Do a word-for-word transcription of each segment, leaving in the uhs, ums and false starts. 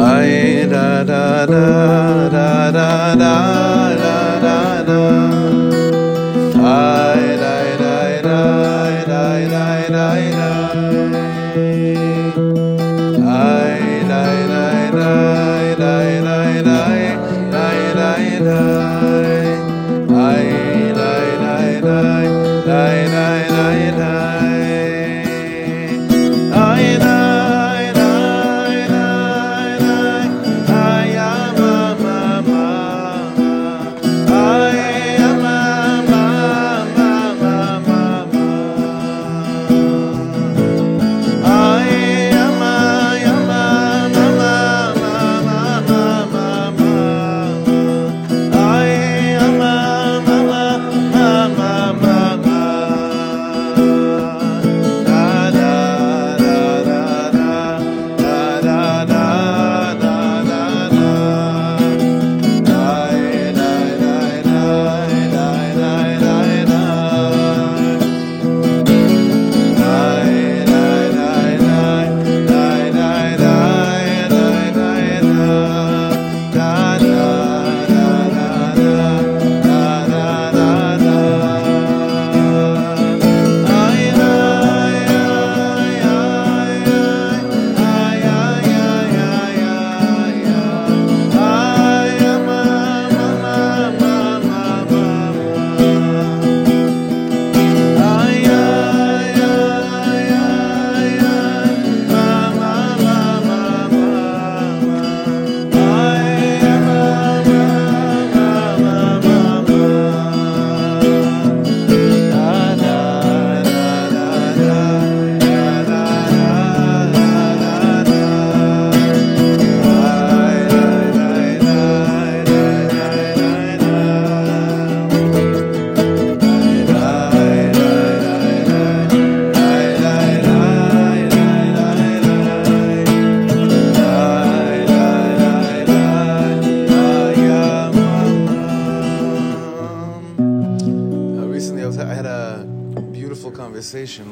Ay da da da da da da da da da. Ay da da da da da da da. Ay da da da da da da da da.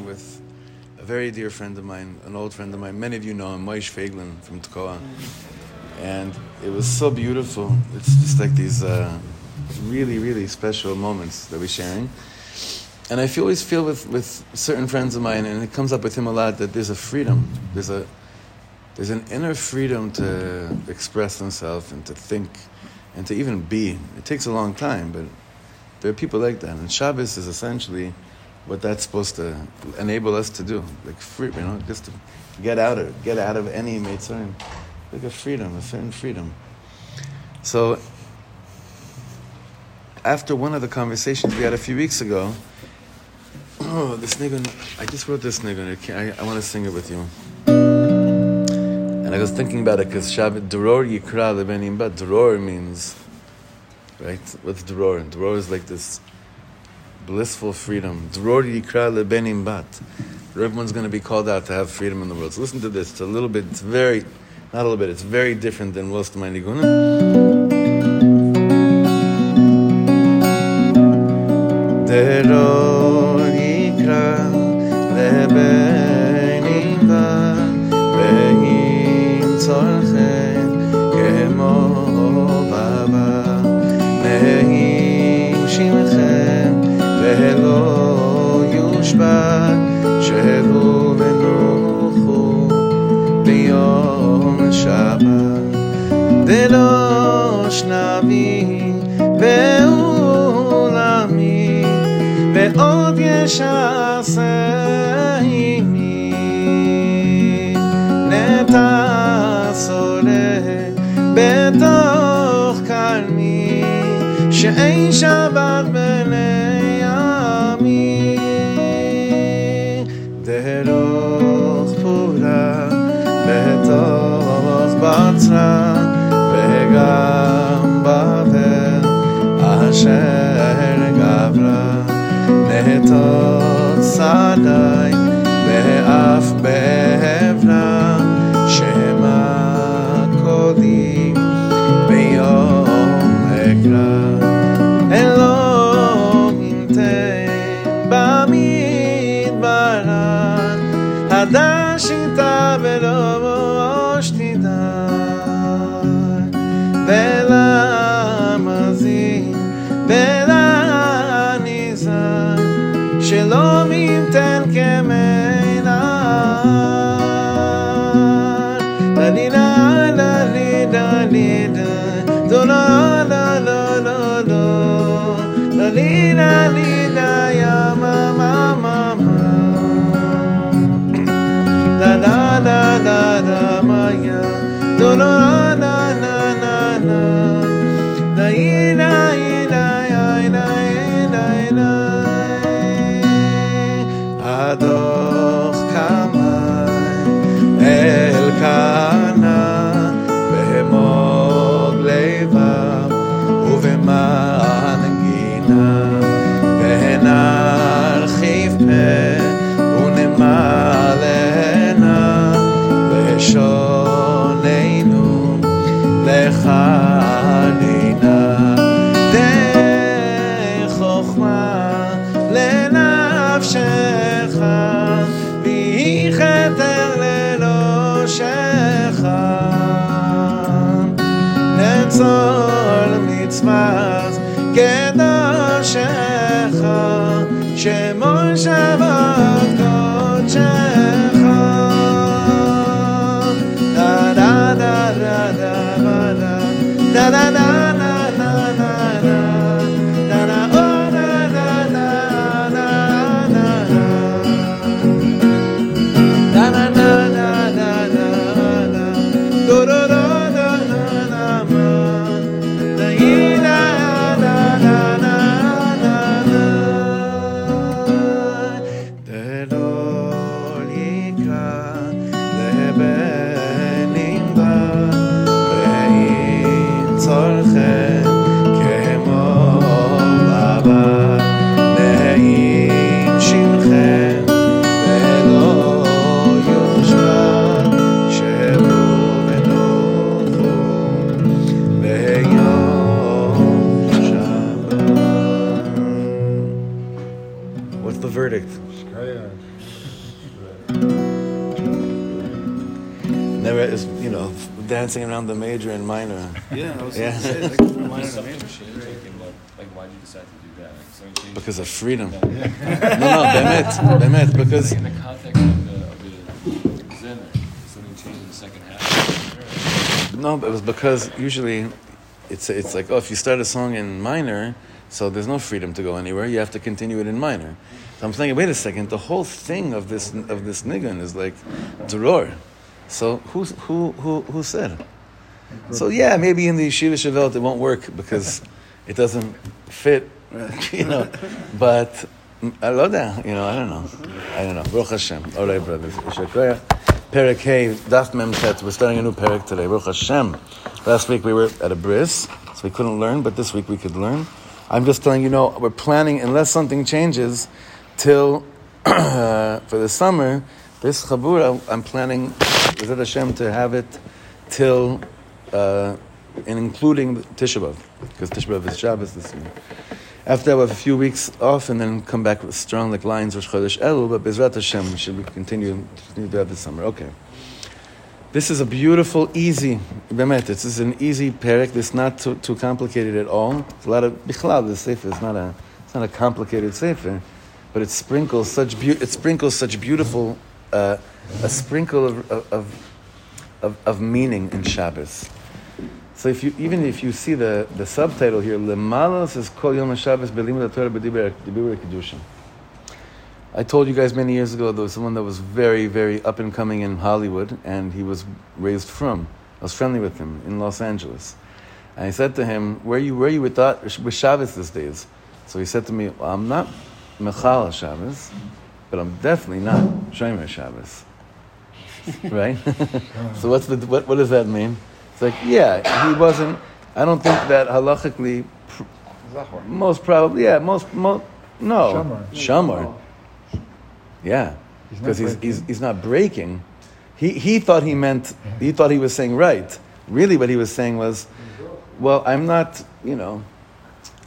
With a very dear friend of mine, an old friend of mine, many of you know him, Moish Feiglin from Tkoa. And it was so beautiful. It's just like these uh, really, really special moments that we're sharing. And I feel, always feel with, with certain friends of mine, and it comes up with him a lot, that there's a freedom. There's a there's an inner freedom to express themselves and to think and to even be. It takes a long time, but there are people like that. And Shabbos is essentially what that's supposed to enable us to do, like free, you know, just to get out of get out of any meitzarim, like a freedom, a certain freedom. So, after one of the conversations we had a few weeks ago, oh, this nigun, I just wrote this nigun. I, I want to sing it with you. And I was thinking about it because Shabbat Doror Yikra Lebenim, but Doror means, right? What's Doror? Doror is like this blissful freedom. Everyone's going to be called out to have freedom in the world. So listen to this. It's a little bit, it's very, not a little bit, it's very different than most of my nigunim. Velosh nami ve'ulami ve'od yeshasayimi netasore betoch kalmi she'ein shabbat b'nei ami deroch pura betoch batzra Asher Gavra Netot Sadai Be'af Be'evra Shema Kodim Be'yom Ekra Elom Imtei Bamidbaran Hadashita Ve'lo Oshtidan Ramaya, Dolora na na na na, na na na na na na, Adoch Kamai El Kana, Behemog Leiva, Uveman Gina, Behenar Chivpe, shoneinu lechanina dechokma lenafshecha vicheter leloshecha netzol mitzvahs kedoshecha shemoshavat kodshech da da na na na na da da oh da da da na na da na na na na na do do do na na ma da ina na na na na de lolika lebe What's the verdict? Never is, you know, dancing around the major and minor. Yeah, I was yeah. Say, like, the minor and major shit. Like, why did you decide to do that? Like, because of freedom. Yeah. no, no, bemet, bemet, because like in the context of the, of the Zen, something changed in the second half. Sure. No, but it was because usually it's it's like, oh, if you start a song in minor, so there's no freedom to go anywhere. You have to continue it in minor. So I'm thinking, wait a second. The whole thing of this of this nigun is like terror. So who who who who said? So yeah, maybe in the yeshiva shevelt it won't work because it doesn't fit, you know. But I love that, you know. I don't know. I don't know. Baruch Hashem. All right, brothers. Perek Hey Daf Mem Tet. We're starting a new perek today. Baruch Hashem. Last week we were at a bris, so we couldn't learn, but this week we could learn. I'm just telling you, know, we're planning, unless something changes, till uh, for the summer, this chabura, I'm planning, B'ezrat Hashem, to have it till, uh, and including Tisha B'Av, because Tisha B'Av is Shabbos this year. After that, we'll have a few weeks off, and then come back with strong, like lines, Rosh Chodesh Elul, but B'ezrat Hashem, we should continue, continue to have this summer. Okay. This is a beautiful, easy, bemet, this is an easy perek. It's not too, too complicated at all. It's a lot of, bichlal, the sefer, it's not a, it's not a complicated sefer, but it sprinkles such, be- it sprinkles such beautiful, uh, a sprinkle of, of, of, of meaning in Shabbos. So if you, even if you see the, the subtitle here, Lemalos is Kol Yom HaShabbos B'Limud HaTorah B'Dibur HaKiddushin. I told you guys many years ago there was someone that was very, very up and coming in Hollywood, and he was raised from. I was friendly with him in Los Angeles, and I said to him, "Where are you? Where are you with that with Shabbos these days?" So he said to me, well, "I'm not Mechal Shabbos, but I'm definitely not Shomer Shabbos, right?" So what's the what? What does that mean? It's like, yeah, he wasn't. I don't think that halachically. Pr- most probably, yeah, most most no Shomer. Yeah, because he's, he's, he's he's not breaking. He he thought he meant, he thought he was saying right. Really what he was saying was, well, I'm not, you know,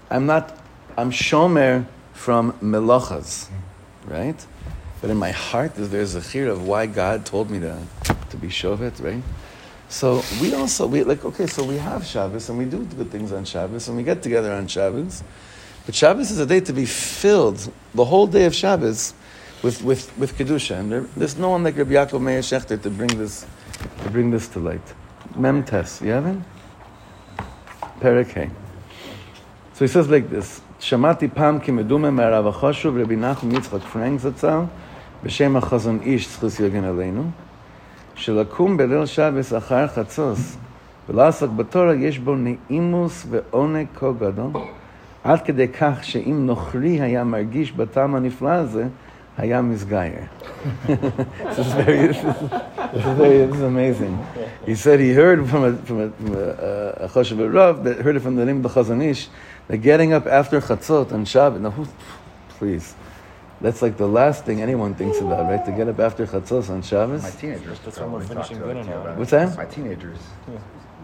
I'm not, I'm shomer from melachas, right? But in my heart, there's a chir of why God told me to, to be shovet, right? So we also, we like, okay, so we have Shabbos, and we do good things on Shabbos, and we get together on Shabbos. But Shabbos is a day to be filled, the whole day of Shabbos, With with with kedusha, and there, there's no one like Rabbi Yaakov Meir Shechter to bring this to bring this to light. Mem Tes, you have it? Perek Hey. So he says like this: Shamati Pam Ki Medume Me'Rav Chashuv Rabbi Nachum Yitzchak Frank Zatzal B'Shem HaChazon Ish Tzchus Yogen Aleinu שלקום בליל שבס אחר חצוס ולעסוק בתורה יש בו נעימוס ועונג כה גדול, עד כדי כך שאם נוכרי היה מרגיש בטעם הנפלא הזה, היה מסגייר. This is very, this is, this is, very, this is amazing. He said he heard from a, from a, from a Choshev Rav that heard it from the Limud Chazanish that getting up after Chatzot and Shabbat. Now, who, please, that's like the last thing anyone thinks about, right? To get up after Chatzot and Shabbos. My teenagers. That's when we're finishing dinner now. What's that? My teenagers. Yeah.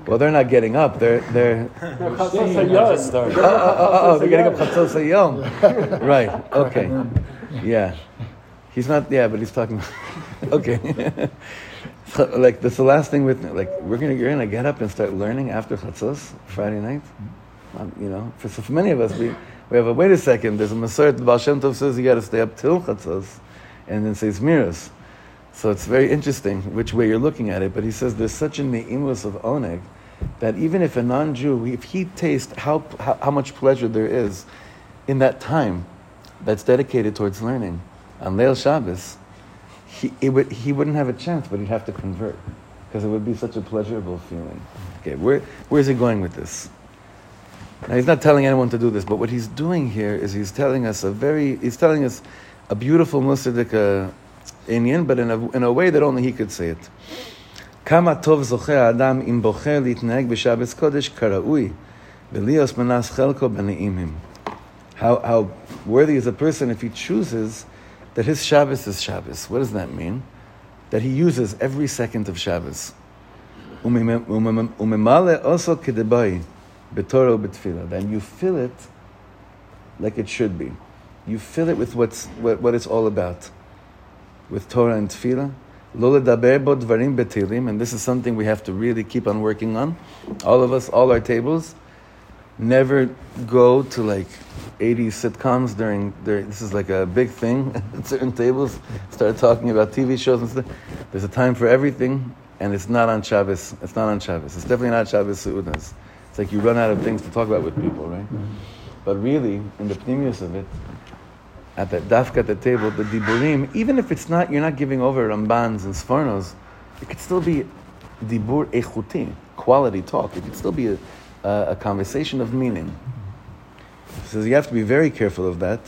Well, they're not getting up. They're they're. Chatzos Hayom. Oh, oh, oh, oh, they're getting up Chatzos Hayom. Right. Okay. Yeah. He's not. Yeah, but he's talking. Okay. So, like that's the last thing with like we're gonna you're gonna get up and start learning after Chatzos Friday night. Um, you know, for, so for many of us we we have a wait a second. There's a Masoret. The Baal Shem Tov says you got to stay up till Chatzos, and then says Miras. So it's very interesting which way you're looking at it, but he says there's such a ne'imus of oneg that even if a non-Jew, if he tastes how, how how much pleasure there is in that time that's dedicated towards learning on Leil Shabbos, he it would he wouldn't have a chance, but he'd have to convert because it would be such a pleasurable feeling. Okay, where where is he going with this? Now he's not telling anyone to do this, but what he's doing here is he's telling us a very he's telling us a beautiful musadika Indian, but in a in a way that only he could say it. Kama tov zocheh adam im bocher litneg b'Shabbos kodesh karaui v'lios manas chelko b'neimim. How how worthy is a person if he chooses that his Shabbos is Shabbos. What does that mean? That he uses every second of Shabbos. Umemale oso kedebay b'Torah b'Tefillah. Then you fill it like it should be. You fill it with what's what, what it's all about. With Torah and Tefillah, lo ledaber bo dvarim betilim, and this is something we have to really keep on working on. All of us, all our tables, never go to like eighties sitcoms during. during this is like a big thing at certain tables. Start talking about T V shows and stuff. There's a time for everything, and it's not on Shabbos. It's not on Shabbos. It's definitely not Shabbos seudas. It's like you run out of things to talk about with people, right? But really, in the pnimius of it. At that dafka at the table, the diburim, even if it's not, you're not giving over Rambans and Sfornos, it could still be dibur echuti, quality talk. It could still be a, a, a conversation of meaning. So you have to be very careful of that.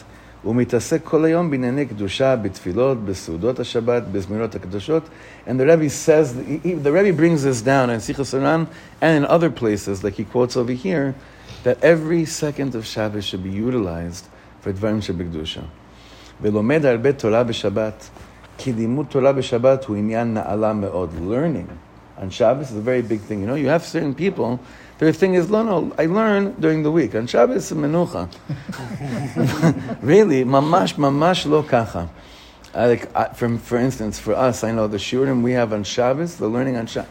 Umitasek kol hayom b'neinei kedusha, b'tfilot, b'seudot haShabbat, b'zmirot haKadoshot. And the Rebbe says, he, the Rebbe brings this down in Sichas Aran and in other places, like he quotes over here, that every second of Shabbos should be utilized בדברים שבקדושה. ולומד הרבה תורה בשבת, כי לימוד תורה בשבת הוא עניין נעלה מאוד. Learning on Shabbos is a very big thing. You know, you have certain people, their thing is, no, no, I learn during the week. On Shabbos, menucha. Really, mamash, mamash lo kacha. I, like, I, for, for instance, for us, I know the shiurim we have on Shabbos, the learning on Shabbos.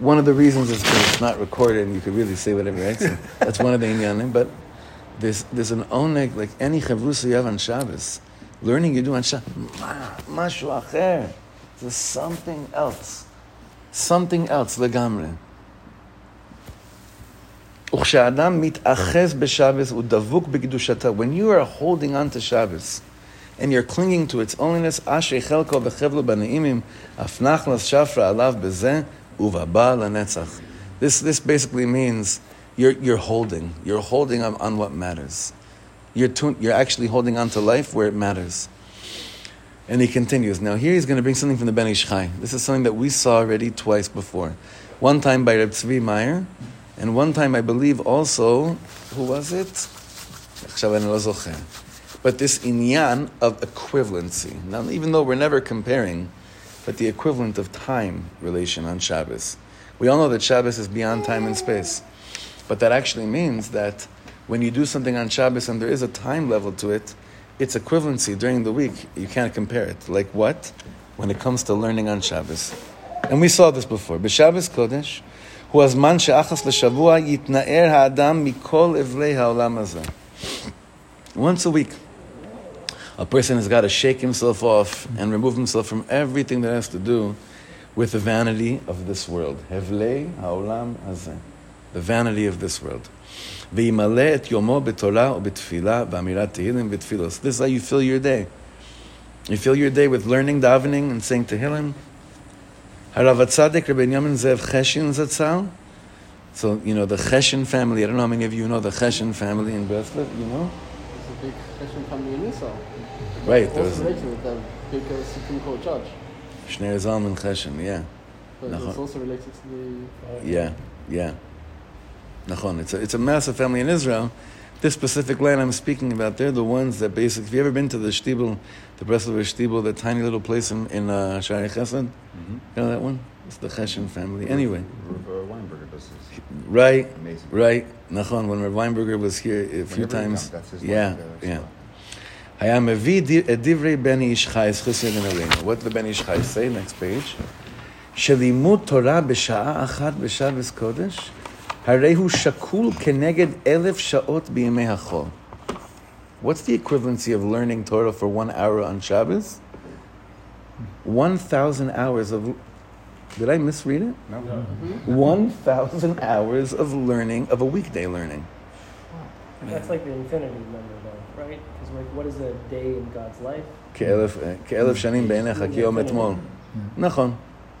One of the reasons is because it's not recorded and you could really say whatever, right? So that's one of the inyanim, but There's there's an oneg like any chavrusa you have on Shabbos, learning you do on Shabbos. Mashu acher, there's something else, something else legamre. Uchshadam mitachas b'Shabbos udavuk b'kedushata. When you are holding on to Shabbos, and you're clinging to its holiness, asher chelko v'chevlo b'neimim afnachnas shafra alav b'zeh uvaba lanetzach. This this basically means. You're you're holding. You're holding on, on what matters. You're tun- you're actually holding on to life where it matters. And he continues. Now here he's going to bring something from the Ben Ish Chai. This is something that we saw already twice before. One time by Reb Tzvi Meyer, and one time I believe also, who was it? But this inyan of equivalency. Now even though we're never comparing, but the equivalent of time relation on Shabbos. We all know that Shabbos is beyond time and space. But that actually means that when you do something on Shabbos and there is a time level to it, its equivalency during the week, you can't compare it. Like what? When it comes to learning on Shabbos. And we saw this before. B'Shabbos Kodesh, hu hazman she'achas l'shavua yitna'er ha'adam mikol evlei ha'olam hazeh. Once a week, a person has got to shake himself off and remove himself from everything that has to do with the vanity of this world. Evlei ha'olam hazeh. The vanity of this world. This is how you fill your day. You fill your day with learning, davening, and saying Tehillim, Harav HaTzadik, Rabbi Binyamin Zev Cheshin Zatzal. So, you know, the Cheshin family, I don't know how many of you know the Cheshin family in Bethlehem, you know? There's a big Cheshin family in Israel. Right, there was. Also related to the big uh, Supreme Court judge. Shneur Zalman Cheshin, yeah. But Nachon. It's also related to the... Uh, yeah, yeah. Nachon, it's a, it's a massive family in Israel. This specific land I'm speaking about, they're the ones that basically... Have you ever been to the Shtibel, the Breslov Shtibel, that tiny little place in, in uh, Shari Chesed? Mm-hmm. You know that one? It's the Cheshin family. Anyway. Reb Weinberger does this. Right. Amazing. Right. Nachon, when Reb Weinberger was here a Whenever few times... Comes, that's his yeah, yeah. What did the Ben Ish Chai say? Next page. Shelimut Torah b'sha'a achat b'shavis kodesh harehu shakul keneged elef sha'ot b'yimei hachol. What's the equivalency of learning Torah for one hour on Shabbos? one thousand hours of... Did I misread it? No. no. one thousand hours of learning, of a weekday learning. That's like the infinity number, though, right? Because like, what is a day in God's life? Ke'elef shanim b'einecha kiyom etmol. Nachon,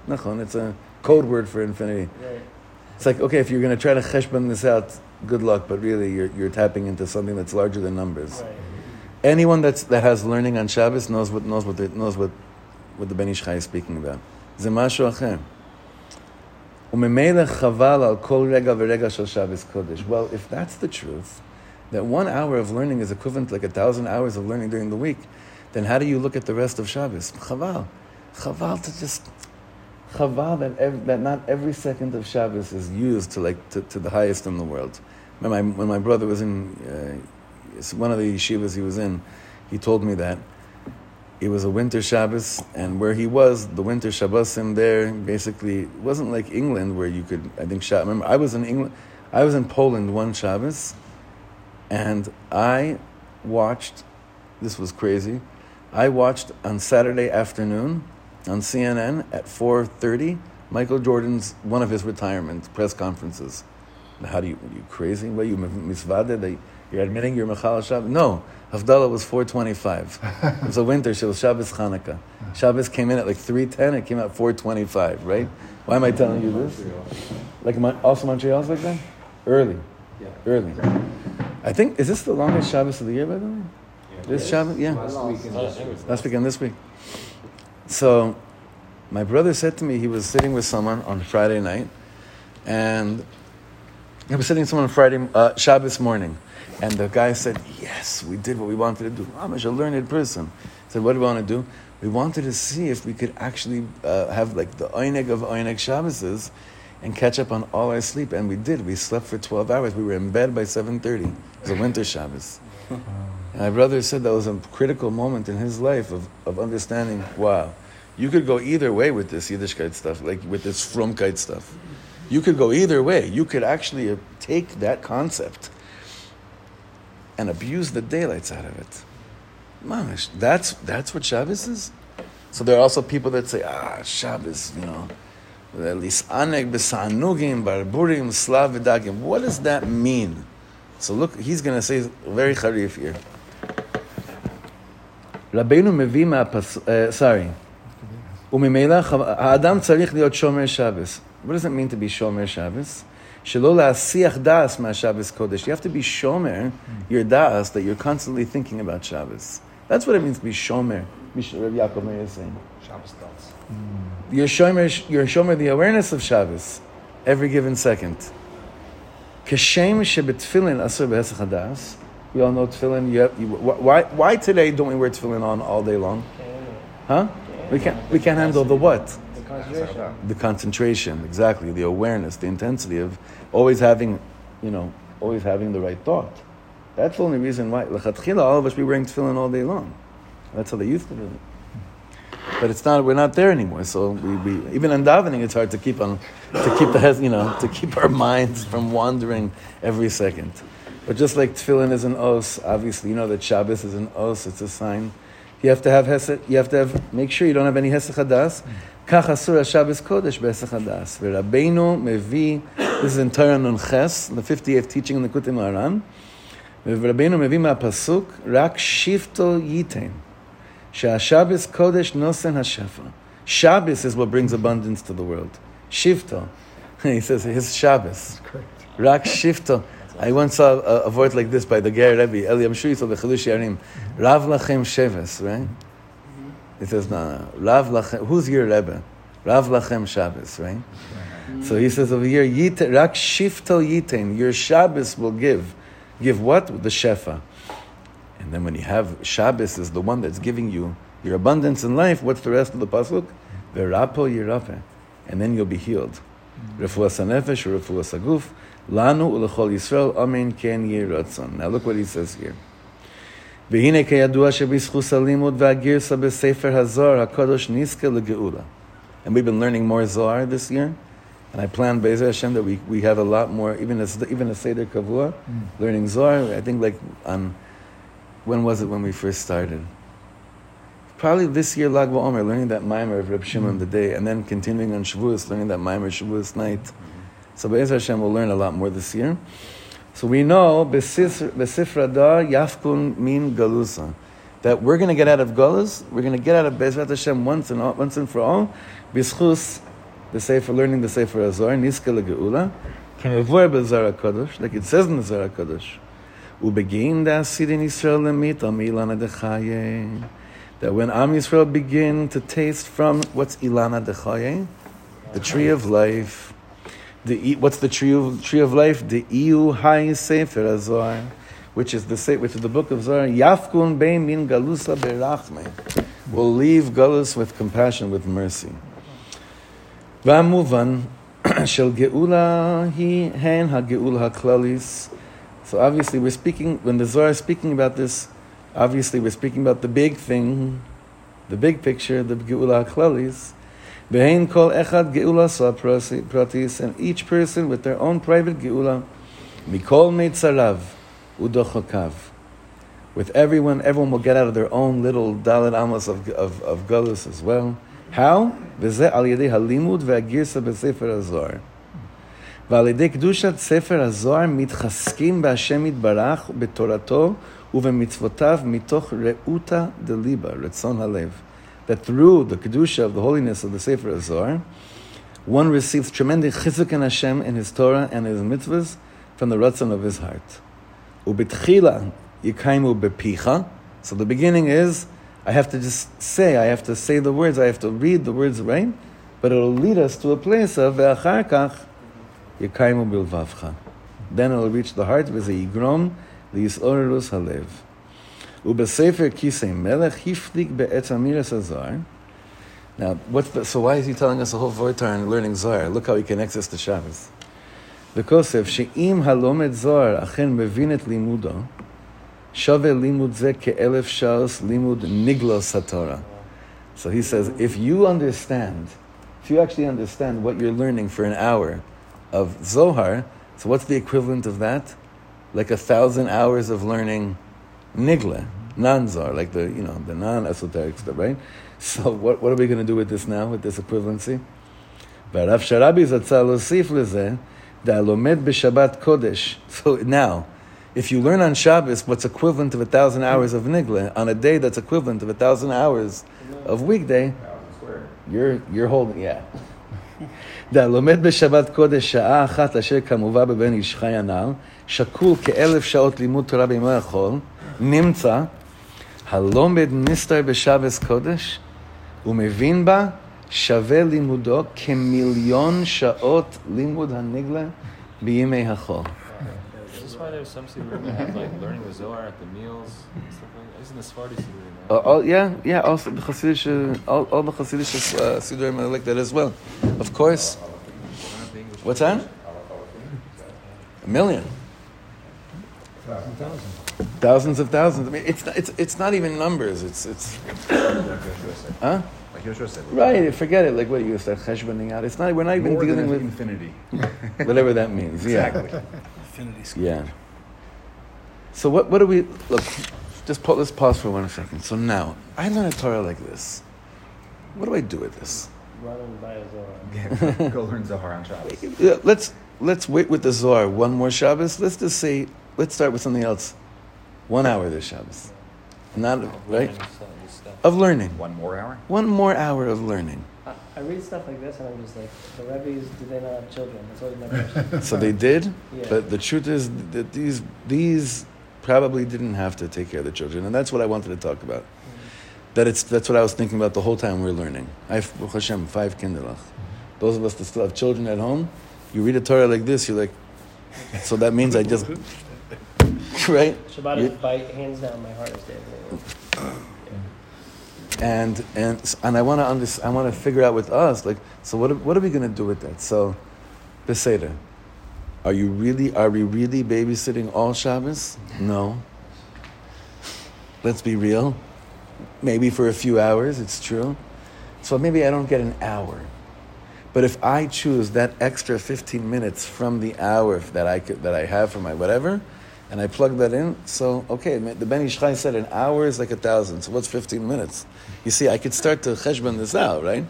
nachon. It's a code word for infinity. Right. It's like, okay, if you're going to try to cheshbon this out, good luck. But really, you're you're tapping into something that's larger than numbers. Right. Anyone that's that has learning on Shabbos knows what knows what the, knows what what the Ben Ish Chai is speaking about. Ze mashu acher. Umemele chaval al kol rega v'rega shel Shabbos kodesh. Well, if that's the truth, that one hour of learning is equivalent to like a thousand hours of learning during the week, then how do you look at the rest of Shabbos? Chaval. Chaval to just... Chaval that, ev- that not every second of Shabbos is used to like to, to the highest in the world. When my, when my brother was in... Uh, one of the yeshivas he was in, he told me that it was a winter Shabbos, and where he was, the winter Shabbosim there, basically, it wasn't like England where you could... I think... Shabbos, remember, I was in England... I was in Poland one Shabbos, and I watched, this was crazy, I watched on Saturday afternoon on C N N at four thirty Michael Jordan's, one of his retirement press conferences. How do you, are you crazy? What, you misvade? You're admitting you're Mechal Shabbos? No, Havdalah was four twenty-five It was a winter, it was Shabbos Chanukah. Shabbos came in at like three ten it came out four twenty-five right? Why am I telling you this? Like also Montreal's like that? Early, yeah. early. I think, is this the longest Shabbos of the year, by the way? Yeah, this Shabbos? Yeah. Last week and this week. Last week and this week. So, my brother said to me, he was sitting with someone on Friday night, and he was sitting with someone on Friday, uh, Shabbos morning, and the guy said, yes, we did what we wanted to do. I'm a learned person. He said, what do we want to do? We wanted to see if we could actually uh, have like the Oineg of Oineg Shabboses and catch up on all our sleep, and we did. We slept for twelve hours. We were in bed by seven thirty It was a winter Shabbos. And my brother said that was a critical moment in his life of, of understanding, wow, you could go either way with this Yiddishkeit stuff, like with this Fromkeit stuff. You could go either way. You could actually take that concept and abuse the daylights out of it. Mamish, that's, that's what Shabbos is? So there are also people that say, ah, Shabbos, you know, what does that mean? So look, he's going to say very charif here. Rabbeinu mevi ma'pas. Sorry. Umimela ha'adam tzarich liot shomer Shabbos. What does it mean to be shomer Shabbos? Shelo la'asiach da'as ma'Shabbos kodesh. You have to be shomer your da'as, that you're constantly thinking about Shabbos. That's what it means to be shomer. Rabbi Yaakov Meir is saying. Shabbos da'as. You're shomer, you're shomer the awareness of Shabbos every given second. Kashem shebetfilin asur b'hesach hadas. We all know tefillin. You have, you, why? Why today don't we wear tefillin on all day long? Huh? We can't. We can't handle the what? The concentration. The concentration. Exactly. The awareness. The intensity of always having, you know, always having the right thought. That's the only reason why. L'chatchila, all of us be wearing tefillin all day long. That's how the youth did it. But it's not. We're not there anymore. So we, we even in davening, it's hard to keep on, to keep the you know, to keep our minds from wandering every second. But just like tefillin is an os, obviously you know that Shabbos is an os. It's a sign. You have to have hesed. You have to have. Make sure you don't have any hesed hadas. Kach asur haShabbos kodesh b'hesed hadas. VeRabbeinu mevi. This is in Torah Nun Ches, the fifty-eighth teaching in the Likutei Maharan. VeRabbeinu mevi ma'pasuk rak shifto yitain. Shabbos kodesh nosen hashefa. Shabbos is what brings abundance to the world. Shifta. He says his Shabbos. Correct. Rak Shifta. Awesome. I once saw a, a word like this by the Ger Rebbe, Eli Amshuri, so the Chidush Yarim. Rav Lachem Sheves, right? He says, no, no. Rav Lachem, who's your Rebbe? Rav Lachem Shabbos, right? So he says over here, Yite, Rak Shifta Yitain, your Shabbos will give. Give what? The Shefa. And then when you have Shabbos is the one that's giving you your abundance in life, what's the rest of the pasuk? Verapo yirape. And then you'll be healed. Refuah sanefesh, refuah saguf, lanu ulechol Yisrael, amen ken yiratzon. Now look what he says here. Vehine keyadua shebizchus halimud veagirsa besefer hazor hakadosh niske legeula. And we've been learning more Zohar this year. And I plan, Be'ezrat Hashem, that we, we have a lot more, even as even a Seder Kavua, mm. learning Zohar. I think like on, when was it when we first started? Probably this year, Lag BaOmer, learning that Maimer of Reb Shimon mm. the day, and then continuing on Shavuos, learning that Maimer Shavuos night. Mm. So Be'ezrat Hashem will learn a lot more this year. So we know, B'sifra da yafkun min galusa, that we're going to get out of galus, we're going to get out of Be'ezrat Hashem once and, all, once and for all, B'schus, the Sefer, learning the Sefer Azor, Niska legeula, K'mevor b'Zohar HaKadosh, like it says in the Zohar HaKadosh, U'begi'im da'asirin Yisrael l'mitam ilana dechaye, that when Am Yisrael begin to taste from, what's ilana dechaye? The tree of life. The what's the tree of tree of life? The iu hai Sefer Azor, which is the which is the book of Zohar. Yafkun bein min galusa berachme, will leave galus with compassion, with mercy. V'amuvan shel geula hi hen hageula haklalis. So obviously we're speaking, when the Zohar is speaking about this, obviously we're speaking about the big thing, the big picture, the geula haklalis. V'hein kol echad geula sopratis, and each person with their own private geula, mikol meitzarav udochokav. With everyone, everyone will get out of their own little dalet amos of of, of galus as well. How? V'zeh al yedei halimud ve'agirsa b'sefer Azor. V'al yedei kedushat sefer Azor mitchaskim b'Hashem yitbarach b'torato uve'mitzvotav mitoch reuta deliba retzon halev. That through the kedusha of the holiness of the Sefer Azor, one receives tremendous chizuk in Hashem in His Torah and His mitzvahs from the retzon of his heart. U'b'tchila yikaimu b'picha. So the beginning is, I have to just say, I have to say the words, I have to read the words, right? But it'll lead us to a place of ve'achar kach yekaimu bilvavcha. Then it'll reach the heart, v'zeh yigrom li'yisorerus halev. U'b'sefer kisei melech hiflik be'etz amiras hazar. Now, what's the, so why is he telling us a whole vortar and learning Zohar? Look how he connects us to Shabbos. The Kosef, she'im halomet Zohar achen mevinet limudo, so he says, if you understand, if you actually understand what you're learning for an hour of Zohar, so what's the equivalent of that? Like a thousand hours of learning Nigla, non-Zohar, like the, you know, the non-esoteric stuff, right? So what, what are we going to do with this now, with this equivalency? So now, if you learn on Shabbos what's equivalent of a thousand hours of Nigla, on a day that's equivalent of a thousand hours of weekday, you're you're holding, yeah. Why there's some seder that have like learning the Zohar at the meals and stuff like that. Isn't the Sephardi seder now? Uh, all, yeah, yeah. Also the Hasidic, uh, all, all the Hasidic uh, sederim are like that as well. Of course. What's that? A million. Thousands of thousands. I mean, it's not, it's it's not even numbers. It's it's. Huh? Right, forget it. Like what you start cheshboning out. It's not. We're not even More dealing with infinity. Whatever that means. Yeah. Exactly. Yeah. So what? What do we look? Just pause, let's pause for one second. So now I learn a Torah like this. What do I do with this? Go learn Zohar on Shabbos. Let's let's wait with the Zohar one more Shabbos. Let's just say let's start with something else. One hour this Shabbos, not right of learning. One more hour. One more hour of learning. I, I read stuff like this and I'm just like, the rabbis, did they not have children? That's always my question. So they did, yeah. But the truth is that these these probably didn't have to take care of the children, and that's what I wanted to talk about. Mm-hmm. That it's that's what I was thinking about the whole time we were learning. I have, Baruch Hashem, five kinderlach. Those of us that still have children at home, you read a Torah like this, you're like, so that means I just... Right? Shabbat is by hands down my hardest day. Yeah. And and and I want to under, I want to figure out with us, like, so what what are we going to do with that? So, Beseda, are you really are we really babysitting all Shabbos? No. Let's be real. Maybe for a few hours, it's true. So maybe I don't get an hour. But if I choose that extra fifteen minutes from the hour that I could, that I have for my whatever, and I plug that in, so okay. The Ben Ish Chai said an hour is like a thousand. So what's fifteen minutes? You see, I could start to cheshbon this out, right?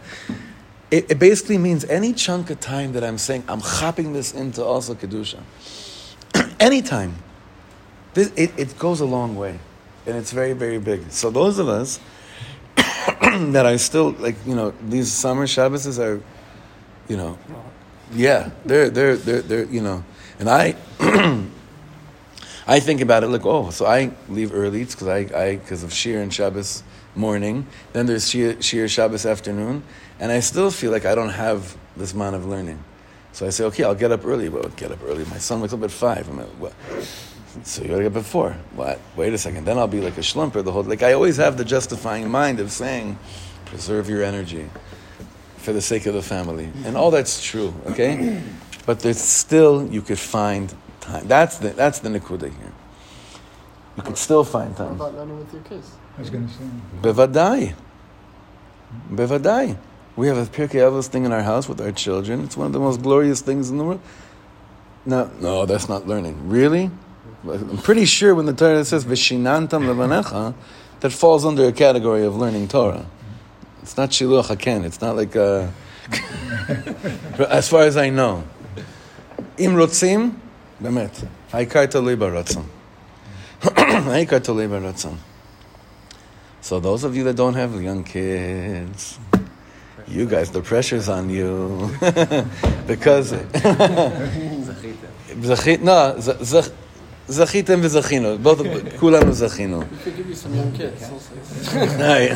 It, it basically means any chunk of time that I'm saying I'm chopping this into also kedusha. Any time, this, it, it goes a long way, and it's very very big. So those of us that are still like you know these summer Shabbos are. You know, yeah, they're, they're, they're, they're, you know, and I, I think about it like, oh, so I leave early, it's because I, I, because of Shir and Shabbos morning, then there's Shir, Shir Shabbos afternoon, and I still feel like I don't have this amount of learning. So I say, okay, I'll get up early, but well, get up early, my son wakes up at five, I'm like, what? So you gotta get up at four, what? Wait a second, then I'll be like a schlumper the whole, like I always have the justifying mind of saying, preserve your energy. For the sake of the family, and all that's true, okay. But there's still you could find time. That's the that's the nekuda here. You could still find time. What about learning with your kids? I was going to say. Bevadai, bevadai. We have a Pirkei Avos thing in our house with our children. It's one of the most glorious things in the world. No, no, that's not learning. Really, I'm pretty sure when the Torah says "Veshinantam levanecha," that falls under a category of learning Torah. It's not shiluach haken. It's not like, uh, as far as I know. Im rotzim, bemet. Haikar tolui baratzon. Haikar tolui baratzon. So those of you that don't have young kids, you guys, the pressure's on you. Because... Zachitem. No, zachitem. Zachitem v'zachino. Both kulanu zachino. We could give you some young kids. Right.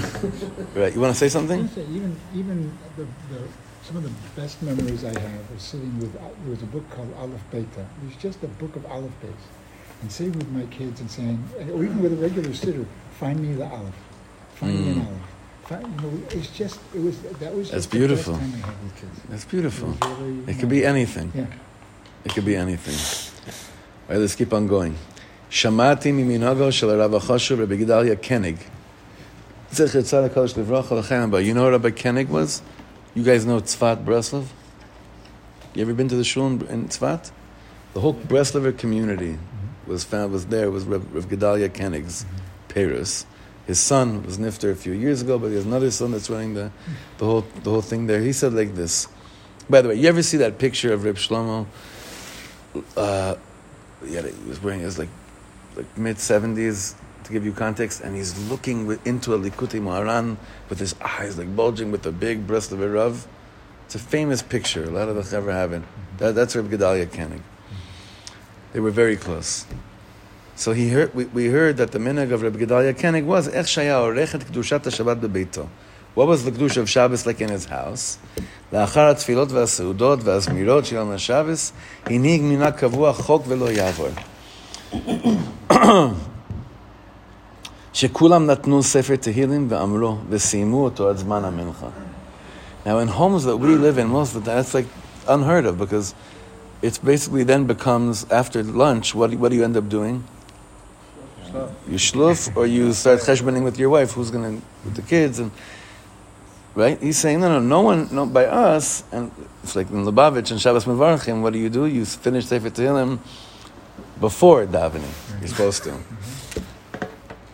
Right. You want to say something? Even even the, the, some of the best memories I have are sitting with. There was a book called Aleph Beta. It was just a book of Aleph Beta, and sitting with my kids and saying, or even with a regular sitter, find me the Aleph, find mm. me an Aleph. Find, you know, it's just it was that was. That's beautiful. The best time I had with kids. That's beautiful. It, really, it could know, be anything. Yeah. It could be anything. All right, let's keep on going. Shamati miminago shel Rav Chashuv Rabbi Gedalia Koenig. Zecher Tzaddik Kodesh Livrocha L'chaim Haba. You know what Rabbi Koenig was? You guys know Tzfat Breslov? You ever been to the shul in Tzfat? The whole Breslover community was found, was there, was Rav Gedalia Koenig's Perus. His son was nifter a few years ago, but he has another son that's running the, the whole the whole thing there. He said like this. By the way, you ever see that picture of Reb Shlomo? Uh, Yeah, he was wearing his like, like mid seventies to give you context, and he's looking with, into a Likutei Moharan with his eyes like bulging with the big breast of a Rav. It's a famous picture. A lot of the Chavra have it. That, that's Reb Gedalia Koenig. They were very close. So he heard. We, we heard that the minhag of Reb Gedalia Koenig was Ech Shaya Orechet Kedushat HaShabbat Bebeito. What was the kedusha of Shabbos like in his house? La'achar tefilot v'asudot v'azmirot shel Shabbos, hinig mina kavua chok velo yavor. Shekulam natnu sefer Tehillim ve'amro ve'seimu oto ad zman ha'mincha. Now, in homes that we live in, most of the time, that's like unheard of because it's basically then becomes after lunch. What what do you end up doing? You shluf, or you start cheshboning with your wife, who's going to with the kids and. Right? He's saying, no, no, no one, no, by us, and it's like in Lubavitch and Shabbos Mevarchim, what do you do? You finish Sefer Tehillim before davening. You're supposed to.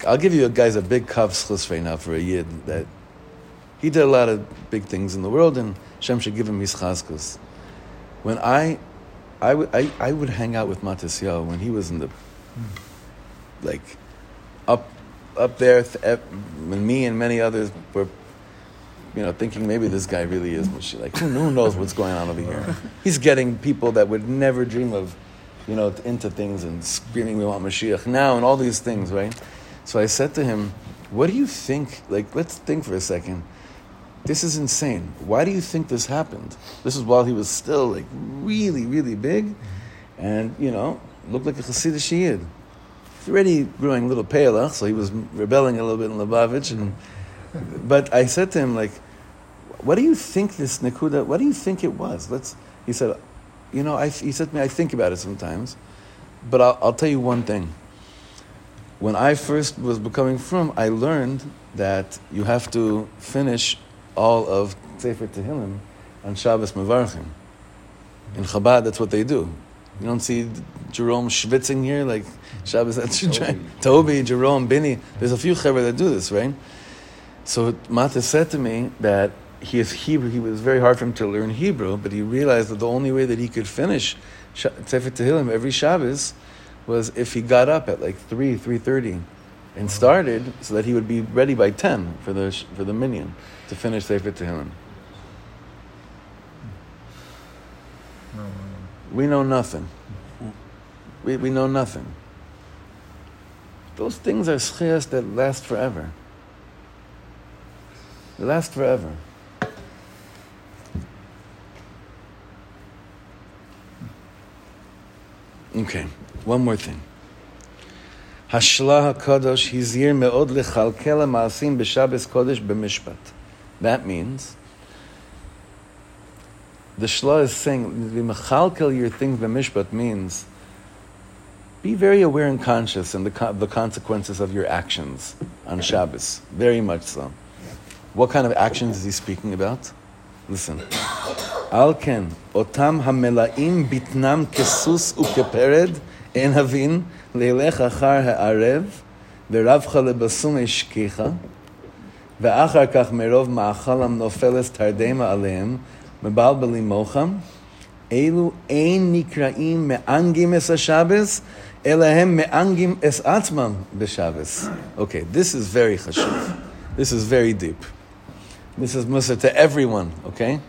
I'll give you guys a big kav schus right now for a yid that he did a lot of big things in the world, and Hashem should give him his chaskus. When I, I would, I, I would hang out with Matisyahu when he was in the, like, up, up there, th- when me and many others were. you know, thinking maybe this guy really is Moshe. Like, who knows what's going on over here? He's getting people that would never dream of, you know, into things and screaming, we want Mashiach now and all these things, right? So I said to him, what do you think? Like, let's think for a second. This is insane. Why do you think this happened? This is while he was still, like, really, really big and, you know, looked like a Hasidic Shi'id. He's already growing little peilach, so he was rebelling a little bit in Lubavitch. And, but I said to him, like, what do you think this Nakuda, what do you think it was? Let's. He said, you know, I, he said to me, I think about it sometimes, but I'll, I'll tell you one thing. When I first was becoming frum, I learned that you have to finish all of Sefer Tehillim on Shabbos Mevarchim. In Chabad, that's what they do. You don't see Jerome Schwitzing here, like Shabbos, Toby. Toby, Jerome, Binny. There's a few chaver that do this, right? So Mata said to me that he is Hebrew. He was very hard for him to learn Hebrew, but he realized that the only way that he could finish Sefer Tehillim every Shabbos was if he got up at like three, three thirty, and started so that he would be ready by ten for the for the minyan to finish Sefer Tehillim. No. We know nothing. We we know nothing. Those things are schias that last forever. They last forever. Okay, one more thing. Hashlah HaKadosh Hizir Me'od Lechalkel HaMaasim B'Shabbos Kodesh B'Mishpat. That means, the Shlah is saying, V'Mechalkel your things B'Mishpat means, be very aware and conscious in the con- the consequences of your actions on Shabbos. Very much so. What kind of actions is he speaking about? Listen. Alken otam hamelaim bitnam kesus ukepered enhavin leilech achar haarev veravcha lebasum eshkicha veachar kach merov maachalam nofeles tardema aleim mebalbelim mocham elu ein nikraim meangim es Shabbos elahem meangim es atzmam b'Shabbos. Okay, this is very chashuv. This is very deep. This is Musa to everyone, okay?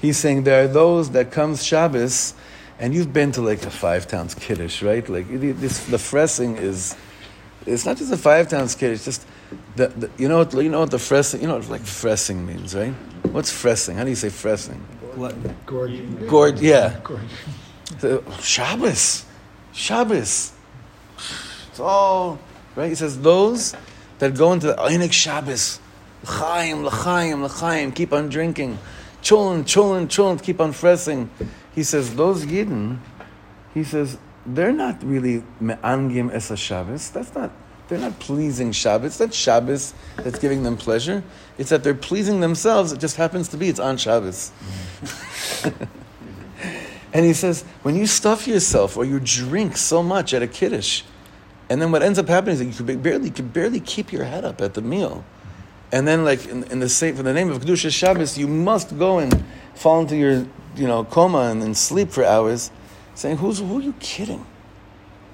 He's saying there are those that comes Shabbos, and you've been to like the Five Towns Kiddush, right? Like this, the fressing is, it's not just the Five Towns Kiddush, just the, the you know what you know what the fressing you know what like fressing means, right? What's fressing? How do you say fressing? Gorging. Gorge, yeah. Gorging. So, Shabbos, Shabbos. It's all right. He says those that go into the Einik Shabbos. L'chaim, l'chaim, l'chaim, keep on drinking. Cholin, cholin, cholin, keep on fressing. He says, those Yidden, he says, they're not really me'angim es Shabbos. That's not, they're not pleasing Shabbos. That's Shabbos that's giving them pleasure. It's that they're pleasing themselves. It just happens to be, it's on Shabbos. And he says, when you stuff yourself or you drink so much at a Kiddush, and then what ends up happening is that you can barely, you can barely keep your head up at the meal. And then, like in, in the same, for the name of Kedusha Shabbos, you must go and fall into your, you know, coma and then sleep for hours, saying, "Who's who are you kidding?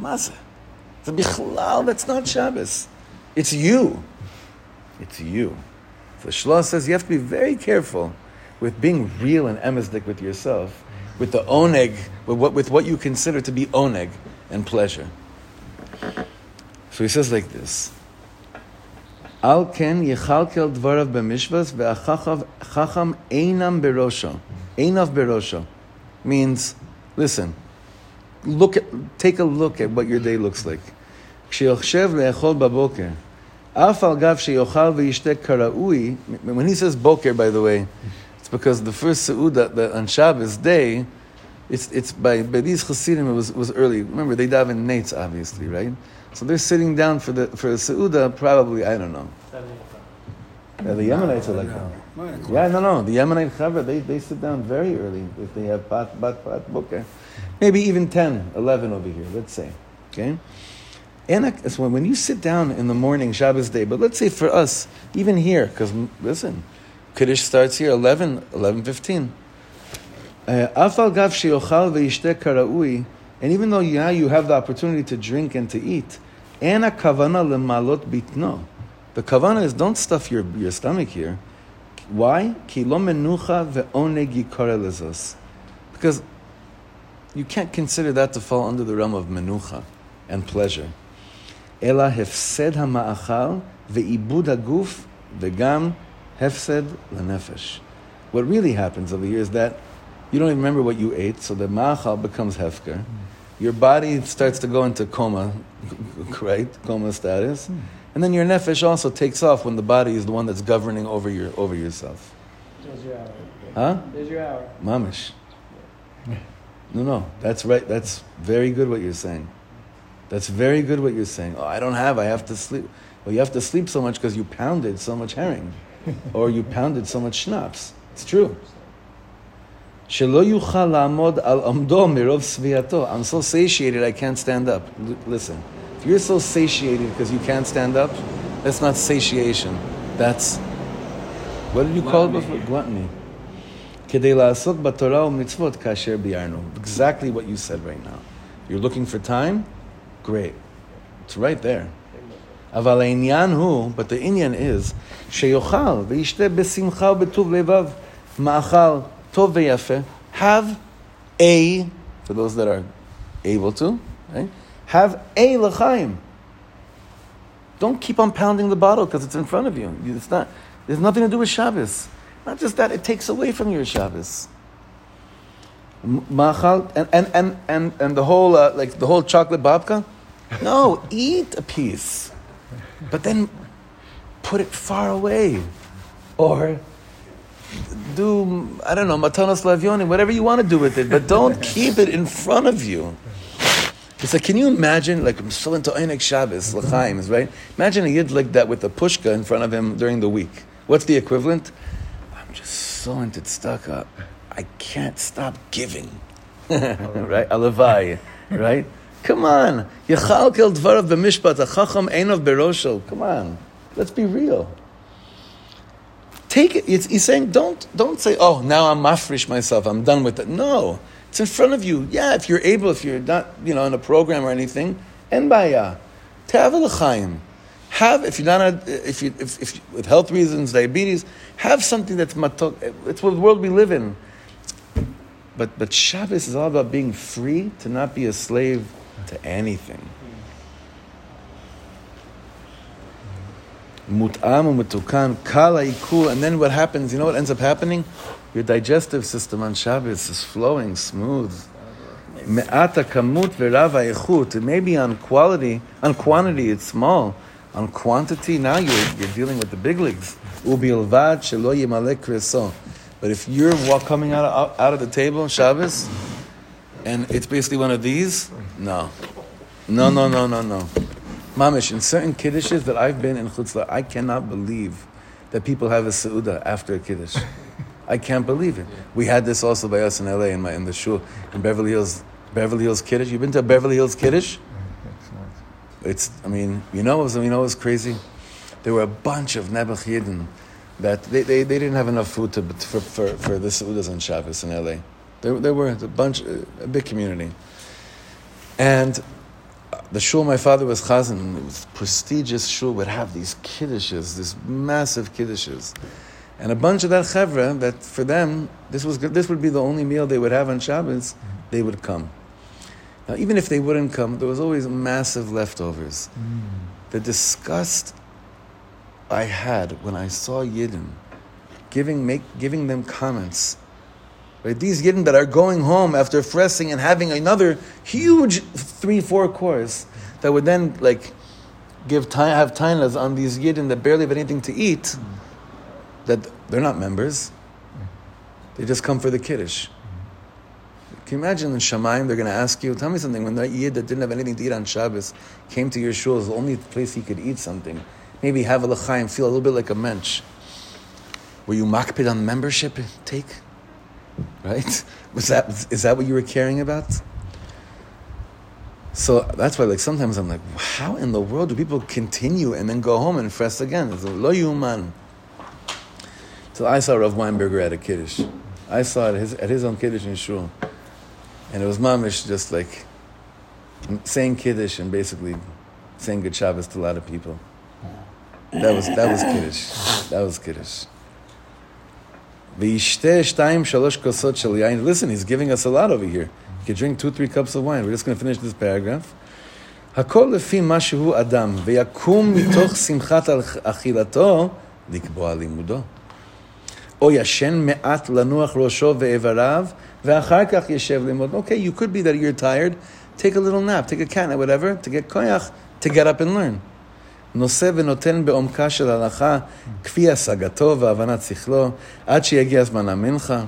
Maza, the bichlal. That's not Shabbos. It's you. It's you." So Shlomo says you have to be very careful with being real and emesdik with yourself, with the oneg, with what with what you consider to be oneg and pleasure. So he says like this. Al ken yechalkel dvarav b'mishvas ve'achachav chacham einam berosho. Einav berosho means, listen, look at, take a look at what your day looks like. Ksheyochshev le'echol ba'boker. Af al gav sheyochal ve'yishtek kara'ui. When he says boker, by the way, it's because the first seudah on Shabbos day, it's it's by, by these Chasidim, it was, was early. Remember, they daven nates, obviously, right? So they're sitting down for the for the Seudah, probably, I don't know. Yeah, the Yemenites are like that. Yeah, no, no. The Yemenite Chavra, they, they sit down very early if they have bat, bat, bat, boker. Maybe even ten, eleven over here, let's say. Okay? And so when you sit down in the morning, Shabbos day, but let's say for us, even here, because, listen, Kiddush starts here, eleven, eleven fifteen. Afal gav sheyochal ve'yishtek kara'ui. And even though yeah, you have the opportunity to drink and to eat, and a kavana lemalot bitno. The kavana is don't stuff your, your stomach here. Why? Because you can't consider that to fall under the realm of menucha and pleasure. Ela hefsed hama'achal ve'ibud haguf ve'gam hefsed lenefesh. What really happens over here is that you don't even remember what you ate, so the ma'achal becomes hefker. Your body starts to go into coma, right? Coma status. And then your nefesh also takes off when the body is the one that's governing over your over yourself. There's your hour. Huh? There's your hour. Mamish. No, no. That's right. That's very good what you're saying. That's very good what you're saying. Oh, I don't have. I have to sleep. Well, you have to sleep so much because you pounded so much herring. Or you pounded so much schnapps. It's true. I'm so satiated I can't stand up. L- listen. If you're so satiated because you can't stand up, that's not satiation. That's, what did you call it before? Gluttony. Exactly what you said right now. You're looking for time? Great. It's right there. But the inyan is, sheyochal ve'yishteh besimcha u'betuv levav ma'achal tov ve'yafeh. Have a, for those that are able to, right? Have a l'chaim. Don't keep on pounding the bottle because it's in front of you. It's not. There's nothing to do with Shabbos. Not just that, it takes away from your Shabbos. Machal and and and and, and the whole uh, like the whole chocolate babka. No, eat a piece, but then put it far away, or do I don't know matanos lavioni, whatever you want to do with it, but don't keep it in front of you. It's like, can you imagine, like, I'm so into Einik Shabbos, l'chaims, right? Imagine a yid like that with a pushka in front of him during the week. What's the equivalent? I'm just so into tzedakah. I can't stop giving. Right? Alavai. Right? Come on. Yechal kel dvarav b'mishpat, achacham einov berosho. Come on. Let's be real. Take it. It's, he's saying, don't, don't say, oh, now I'm mafrish myself. I'm done with it. No. It's in front of you. Yeah, if you're able, if you're not, you know, in a program or anything, en baya. Te'avel l'chaim. Have, if you're not, a, if you, if, if with health reasons, diabetes, have something that's matok. It's what the world we live in. But but Shabbos is all about being free to not be a slave to anything. Mut'am u'metukan kala ikul, and then what happens? You know what ends up happening? Your digestive system on Shabbos is flowing smooth. Me'ata kamut ve'rava echut. Maybe on quality, on quantity it's small. On quantity, now you're you're dealing with the big leagues. U'bilvad shelo yimalek kreso. But if you're coming out of, out of the table on Shabbos, and it's basically one of these, no, no, no, no, no, no. Mamish, in certain kiddushes that I've been in Chutz La'aretz, I cannot believe that people have a seuda after a kiddush. I can't believe it. We had this also by us in L A in my in the shul in Beverly Hills. Beverly Hills Kiddush. You've been to Beverly Hills Kiddush? It's. I mean, you know, it was, you know, it was crazy. There were a bunch of Nebuch Yidden that they, they, they didn't have enough food to for for, for the seudas on Shabbos in L A. There there were a bunch, a big community, and the shul my father was chazan. It was prestigious shul. Would have these kiddushes, these massive kiddushes. And a bunch of that chevra, that for them, this was this would be the only meal they would have on Shabbos, they would come. Now, even if they wouldn't come, there was always massive leftovers. Mm. The disgust I had when I saw Yidden giving make giving them comments. Right? These Yidden that are going home after fressing and having another huge three, four course that would then like give time have tainas on these Yidden that barely have anything to eat. That they're not members. They just come for the Kiddush. Can you imagine in Shamayim, they're going to ask you, tell me something, when that Yid that didn't have anything to eat on Shabbos came to your shul, it was the only place he could eat something. Maybe have a l'chaim, feel a little bit like a mensch. Were you makpid on membership take? Right? Was that, is that what you were caring about? So that's why, like, sometimes I'm like, how in the world do people continue and then go home and fress again? It's lo yuman. So I saw Rav Weinberger at a Kiddush. I saw it at his, at his own Kiddush in shul. And it was mamish just like saying Kiddush and basically saying good Shabbos to a lot of people. That was that was Kiddush. That was Kiddush. Listen, he's giving us a lot over here. You can drink two, three cups of wine. We're just going to finish this paragraph. Hakol lefi ma shehu adam veyakum mitoch simchat al achilato likboa limudo. O yashen me'at lanuach rosho ve'evarav ve'achar kach yeshev limod. Okay, you could be that you're tired. Take a little nap, take a cat nap, whatever, to get koyach, to get up and learn. נושא ונותן בעומקה של הלכה, כפי השגתו והבנת שכלו, עד שיגיע זמן המנחה,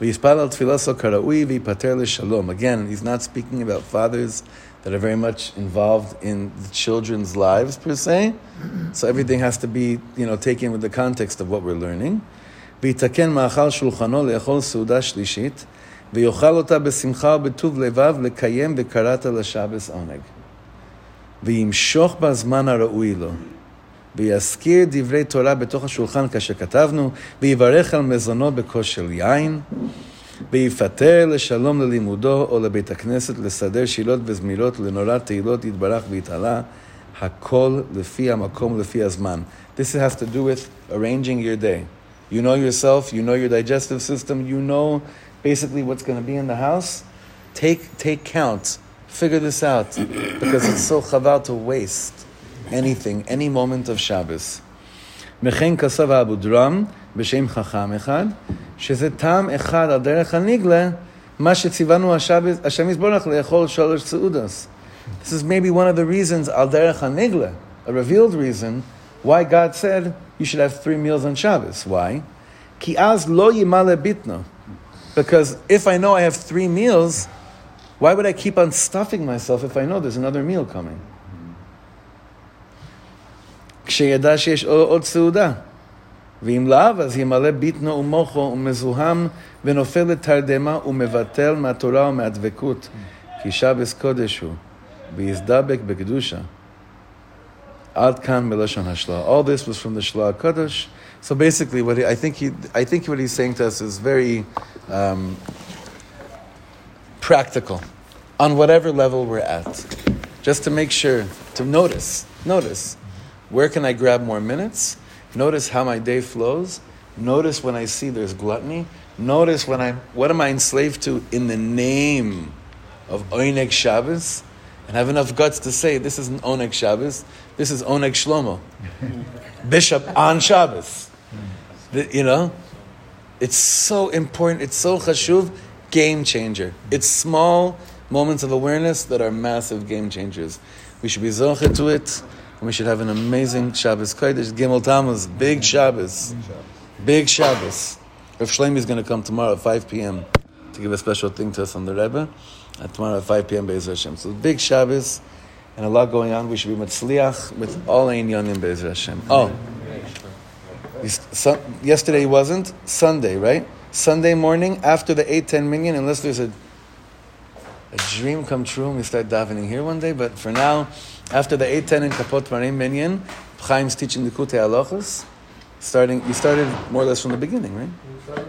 ויספל על תפילתו כראוי ויפטר לשלום. Again, he's not speaking about fathers that are very much involved in the children's lives, per se. So everything has to be, you know, taken with the context of what we're learning. ויתקן מאכל שולחנו לאכול סעודה שלישית, ויאכל אותה בשמחה ובטוב לבב לקיים וקראת לשבס עונג. וימשוך בזמן הראוי לו, ויזכיר דברי תורה בתוך השולחן כאשר כתבנו, ויברך על מזונו בכושר יין, ויפטר לשלום ללימודו או לבית הכנסת לסדר שילות וזמירות לנורא תהילות יתברך ויתעלה, הכל לפי המקום, לפי הזמן. This has to do with arranging your day. You know yourself, you know your digestive system, you know basically what's going to be in the house. Take, take count. Figure this out, because it's so chaval to waste anything, any moment of Shabbos. Mechen kasav abudram b'shem chacham echad, sheze tam echad al derech hanigle, ma shetzivanu Hashem yisborach le'echol shalosh seudas. This is maybe one of the reasons, al derech hanigle, a revealed reason, why God said you should have three meals on Shabbos. Why? Ki az lo yimale bitno. Because if I know I have three meals, why would I keep on stuffing myself if I know there's another meal coming? כשידע שיש עוד סעודה, ואם לאו, אז ימלא ביטנו ומוחו ומזוהם, ונופל לתרדמה ומבטל מהתורה ומהדבקות, כי שבס קודש הוא, ויזדבק בקדושה. All this was from the Shla HaKadosh. So basically, what he, I think he, I think what he's saying to us is very um, practical, on whatever level we're at, just to make sure to notice, notice where can I grab more minutes? Notice how my day flows. Notice when I see there's gluttony. Notice when I'm what am I enslaved to in the name of Oneg Shabbos? And have enough guts to say, this isn't Oneg Shabbos, this is Oneg Shlomo. Bishop on Shabbos. The, you know? It's so important. It's so chashuv. Game changer. It's small moments of awareness that are massive game changers. We should be zoche to it. And we should have an amazing Shabbos. Kodesh Gimel Tammuz. Big Shabbos. Big Shabbos. Rav Shlomi is going to come tomorrow at five p.m. to give a special thing to us on the Rebbe. At tomorrow at five p.m. Be'ez Hashem. So big Shabbos and a lot going on. We should be matzliach with all ein yonim Be'ez Hashem. Oh, yesterday he wasn't. Sunday, right? Sunday morning after the eight ten minyan, unless there's a a dream come true and we start davening here one day. But for now, after the eight ten in Kapot Marim minyan, Chaim's teaching the Kutei Halachos. Starting, we started more or less from the beginning, right?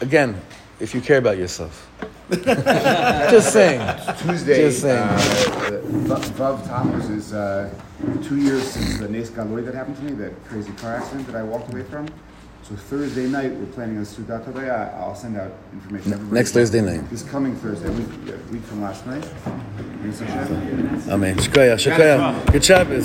Again, if you care about yourself. Just saying. Tuesday, Just saying. Uh, Vav Tammuz is uh, two years since the Nes Galoi that happened to me, that crazy car accident that I walked away from. So Thursday night, we're planning on Sudat Havaya. I'll send out information. Everybody Next Thursday night. This coming Thursday, week, week from last night. Amen. Shkoyach, shkoyach. Good Shabbos.